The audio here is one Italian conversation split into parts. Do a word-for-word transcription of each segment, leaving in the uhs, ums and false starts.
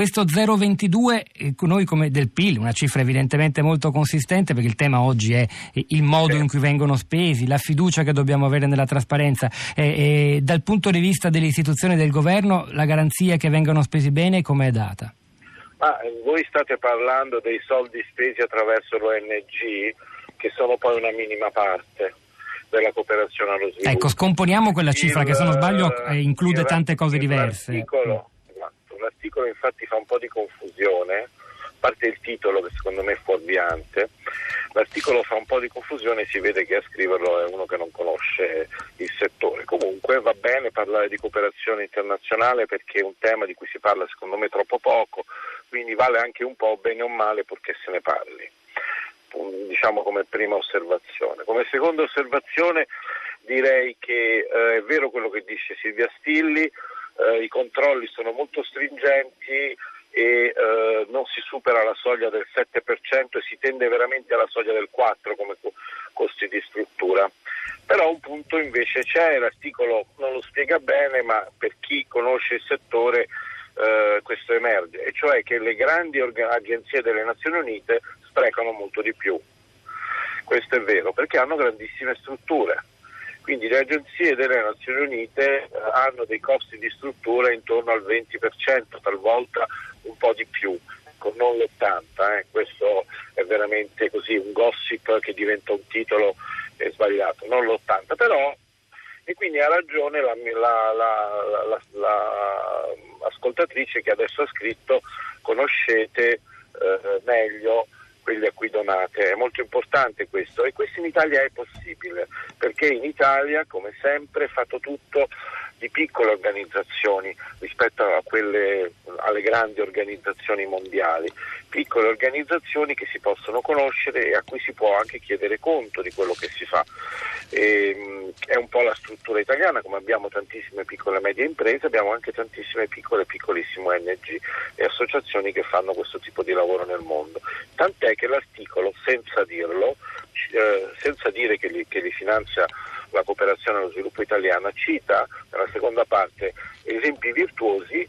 Questo zero virgola ventidue noi come del P I L, una cifra evidentemente molto consistente, perché il tema oggi è il modo in cui vengono spesi, la fiducia che dobbiamo avere nella trasparenza. E, e, dal punto di vista delle istituzioni del governo, la garanzia che vengano spesi bene come è data? Ma voi state parlando dei soldi spesi attraverso l'O N G, che sono poi una minima parte della cooperazione allo sviluppo. Ecco, scomponiamo quella cifra il, che, se non sbaglio, include tante cose diverse. L'articolo. L'articolo infatti fa un po' di confusione, a parte il titolo che secondo me è fuorviante. L'articolo fa un po' di confusione, si vede che a scriverlo è uno che non conosce il settore. Comunque va bene parlare di cooperazione internazionale, perché è un tema di cui si parla secondo me troppo poco, quindi vale anche un po' bene o male purché se ne parli, diciamo, come prima osservazione. Come seconda osservazione direi che eh, è vero quello che dice Silvia Stilli. Uh, I controlli sono molto stringenti e uh, non si supera la soglia del sette per cento e si tende veramente alla soglia del quattro per cento come co- costi di struttura. Però un punto invece c'è, l'articolo non lo spiega bene, ma per chi conosce il settore uh, questo emerge, e cioè che le grandi organ- agenzie delle Nazioni Unite sprecano molto di più. Questo è vero, perché hanno grandissime strutture. Quindi le agenzie delle Nazioni Unite hanno dei costi di struttura intorno al venti per cento, talvolta un po' di più, non l'ottanta per cento. Eh. Questo è veramente così un gossip che diventa un titolo eh, sbagliato, non l'ottanta per cento. Però, e quindi ha ragione la, la, la, la, la ascoltatrice che adesso ha scritto: conoscete eh, meglio quelli a cui donate. È molto importante questo, e questo in Italia è possibile, perché in Italia, come sempre, è fatto tutto di piccole organizzazioni rispetto a quelle, alle grandi organizzazioni mondiali, piccole organizzazioni che si possono conoscere e a cui si può anche chiedere conto di quello che si fa. E, è un po' la struttura italiana, come abbiamo tantissime piccole e medie imprese, abbiamo anche tantissime piccole e piccolissime O N G e associazioni che fanno questo tipo di lavoro nel mondo, tant'è che l'articolo, senza dirlo, eh, senza dire che li, che li finanzia la cooperazione allo sviluppo italiana, cita nella seconda parte esempi virtuosi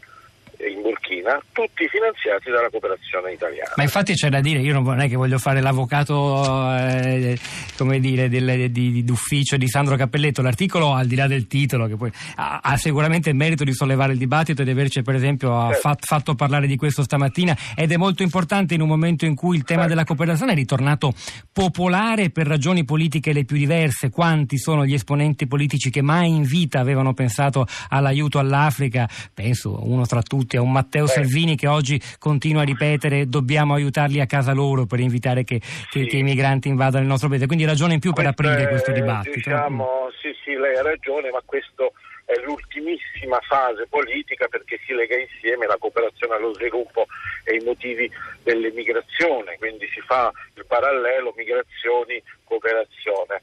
in Burkina, tutti finanziati dalla cooperazione italiana. Ma infatti c'è da dire, io non è che voglio fare l'avvocato eh, come dire del, di, d'ufficio di Sandro Cappelletto. L'articolo, al di là del titolo, che poi ha, ha sicuramente il merito di sollevare il dibattito e di averci per esempio certo. fat, fatto parlare di questo stamattina, ed è molto importante in un momento in cui il tema certo. della cooperazione è ritornato popolare per ragioni politiche le più diverse. Quanti sono gli esponenti politici che mai in vita avevano pensato all'aiuto all'Africa? Penso uno tra tutti a un Matteo Salvini che oggi continua a ripetere: dobbiamo aiutarli a casa loro per evitare che, che, sì. che i migranti invadano il nostro paese. Quindi ragione in più per questo aprire è, questo dibattito. Diciamo, sì, sì, lei ha ragione, ma questo è l'ultimissima fase politica, perché si lega insieme la cooperazione allo sviluppo e i motivi dell'emigrazione, quindi si fa il parallelo migrazioni-cooperazione.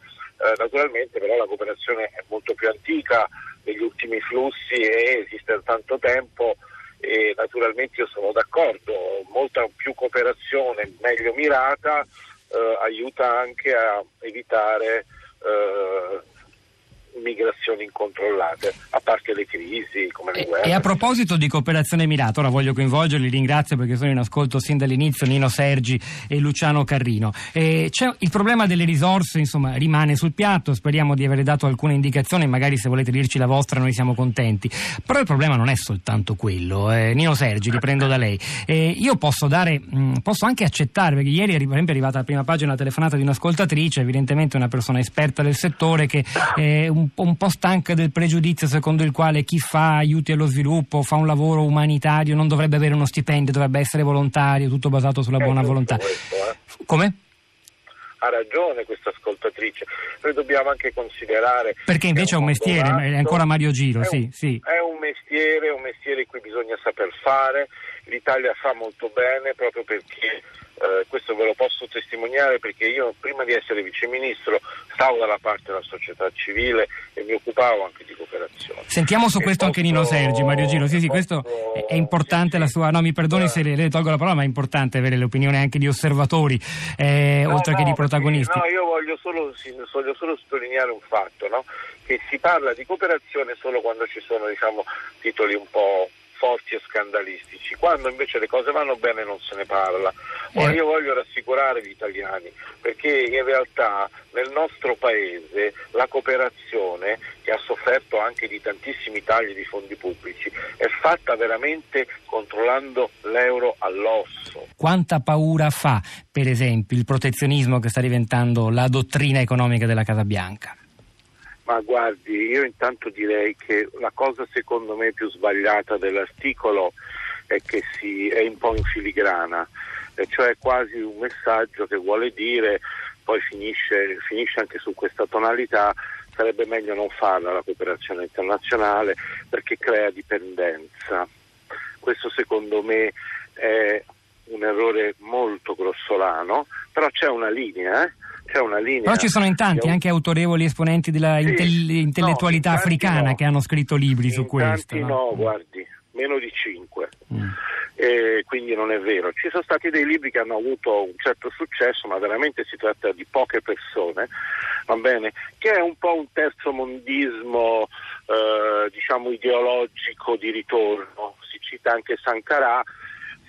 Eh, naturalmente però la cooperazione è molto più antica degli ultimi flussi e esiste da tanto tempo. E naturalmente io sono d'accordo, molta più cooperazione meglio mirata eh, aiuta anche a evitare eh... migrazioni incontrollate, a parte le crisi come le guerre. E a proposito di cooperazione mirata, ora voglio coinvolgerli, ringrazio perché sono in ascolto sin dall'inizio Nino Sergi e Luciano Carrino. E c'è il problema delle risorse, insomma, rimane sul piatto. Speriamo di aver dato alcune indicazioni, magari se volete dirci la vostra noi siamo contenti, però il problema non è soltanto quello. eh, Nino Sergi, riprendo da lei. Eh, io posso dare mh, posso anche accettare, perché ieri è arrivata alla prima pagina una telefonata di un'ascoltatrice, evidentemente una persona esperta del settore, che eh, un un po' stanca del pregiudizio secondo il quale chi fa aiuti allo sviluppo, fa un lavoro umanitario, non dovrebbe avere uno stipendio, dovrebbe essere volontario, tutto basato sulla è buona volontà. Questo, eh? Come? Ha ragione questa ascoltatrice, noi dobbiamo anche considerare, perché invece è un, è un mestiere, è ancora Mario Giro, è un, sì, sì. È un mestiere, un mestiere cui bisogna saper fare. L'Italia fa molto bene, proprio perché eh, questo ve lo posso testimoniare, perché io prima di essere viceministro stavo dalla parte della società civile e mi occupavo anche di cooperazione. Sentiamo su e questo posso... anche Nino Sergi, Mario Giro. Sì, sì, questo posso... è importante, sì, sì. La sua... No, mi perdoni eh. se le, le tolgo la parola, ma è importante avere l'opinione anche di osservatori, eh, no, oltre no, che di protagonisti. No, io voglio solo, voglio solo sottolineare un fatto, no? Che si parla di cooperazione solo quando ci sono, diciamo, titoli un po' forti e scandalistici, quando invece le cose vanno bene non se ne parla. Ora io voglio rassicurare gli italiani, perché in realtà nel nostro paese la cooperazione, che ha sofferto anche di tantissimi tagli di fondi pubblici, è fatta veramente controllando l'euro all'osso. Quanta paura fa, per esempio, il protezionismo che sta diventando la dottrina economica della Casa Bianca? Ma guardi, io intanto direi che la cosa secondo me più sbagliata dell'articolo è che si è un po' in filigrana, e cioè quasi un messaggio che vuole dire, poi finisce, finisce anche su questa tonalità, sarebbe meglio non farla la cooperazione internazionale perché crea dipendenza. Questo secondo me è un errore molto grossolano, però c'è una linea, eh? C'è una linea. Però ci sono in tanti anche autorevoli esponenti della sì, intell- intellettualità no, in africana no. che hanno scritto libri in su questo. No, no, guardi, meno di cinque. Mm. E quindi non è vero. Ci sono stati dei libri che hanno avuto un certo successo, ma veramente si tratta di poche persone, va bene? Che è un po' un terzomondismo, eh, diciamo ideologico di ritorno. Si cita anche Sankara.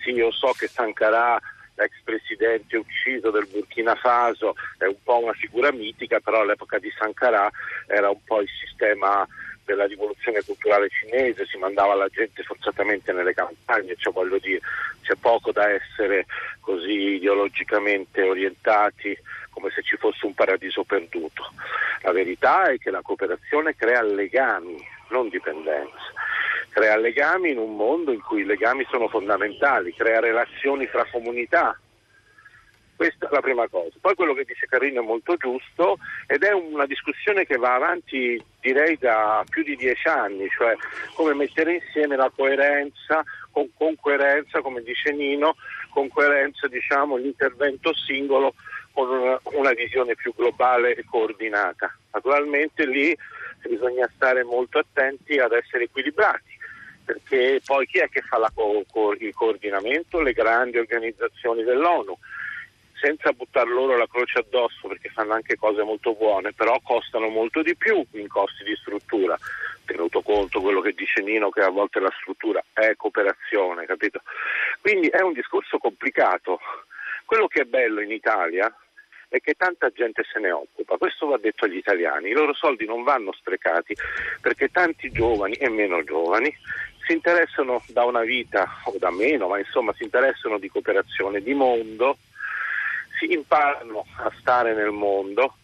Sì, io so che Sankara, ex presidente ucciso del Burkina Faso, è un po' una figura mitica, però all'epoca di Sankara era un po' il sistema della rivoluzione culturale cinese, si mandava la gente forzatamente nelle campagne, cioè voglio dire, c'è poco da essere così ideologicamente orientati come se ci fosse un paradiso perduto. La verità è che la cooperazione crea legami, non dipendenza. Crea legami in un mondo in cui i legami sono fondamentali, crea relazioni fra comunità. Questa è la prima cosa. Poi quello che dice Carrino è molto giusto ed è una discussione che va avanti direi da più di dieci anni, cioè come mettere insieme la coerenza, con, con coerenza, come dice Nino, con coerenza diciamo l'intervento singolo con una, una visione più globale e coordinata. Naturalmente lì bisogna stare molto attenti ad essere equilibrati, perché poi chi è che fa la co- co- il coordinamento? Le grandi organizzazioni dell'ONU, senza buttar loro la croce addosso, perché fanno anche cose molto buone, però costano molto di più in costi di struttura, tenuto conto quello che dice Nino, che a volte la struttura è cooperazione, capito? Quindi è un discorso complicato. Quello che è bello in Italia è che tanta gente se ne occupa, questo va detto agli italiani, i loro soldi non vanno sprecati perché tanti giovani e meno giovani si interessano da una vita o da meno, ma insomma si interessano di cooperazione, di mondo, si imparano a stare nel mondo,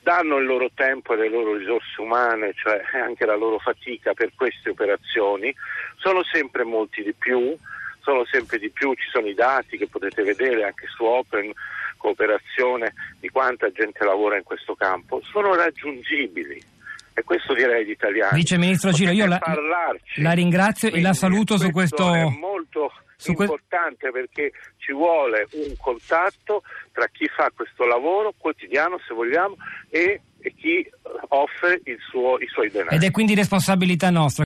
danno il loro tempo e le loro risorse umane, cioè anche la loro fatica per queste operazioni, sono sempre molti di più, sono sempre di più, ci sono i dati che potete vedere anche su Open Cooperazione di quanta gente lavora in questo campo, sono raggiungibili e questo direi agli italiani. Vice Ministro Giro, io la, la ringrazio Quindi, e la saluto questo su questo... È molto su importante que... perché ci vuole un contatto tra chi fa questo lavoro quotidiano, se vogliamo, e, e chi offre il suo, i suoi denari. Ed è quindi responsabilità nostra.